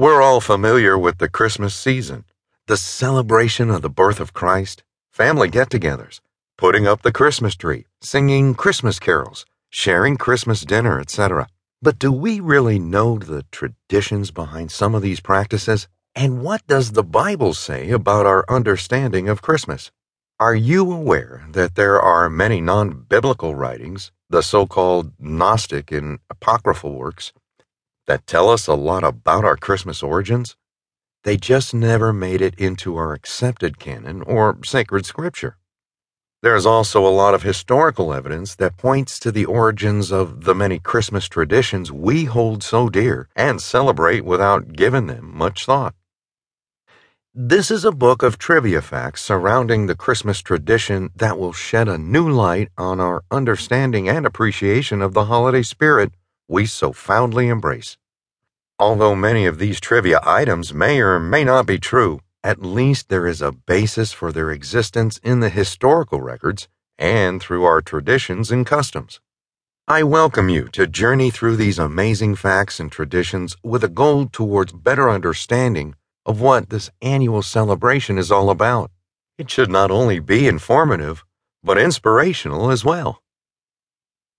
We're all familiar with the Christmas season, the celebration of the birth of Christ, family get-togethers, putting up the Christmas tree, singing Christmas carols, sharing Christmas dinner, etc. But do we really know the traditions behind some of these practices? And what does the Bible say about our understanding of Christmas? Are you aware that there are many non-biblical writings, the so-called Gnostic and apocryphal works, that tell us a lot about our Christmas origins? They just never made it into our accepted canon or sacred scripture. There is also a lot of historical evidence that points to the origins of the many Christmas traditions we hold so dear and celebrate without giving them much thought. This is a book of trivia facts surrounding the Christmas tradition that will shed a new light on our understanding and appreciation of the holiday spirit we so fondly embrace. Although many of these trivia items may or may not be true, at least there is a basis for their existence in the historical records and through our traditions and customs. I welcome you to journey through these amazing facts and traditions with a goal towards better understanding of what this annual celebration is all about. It should not only be informative, but inspirational as well.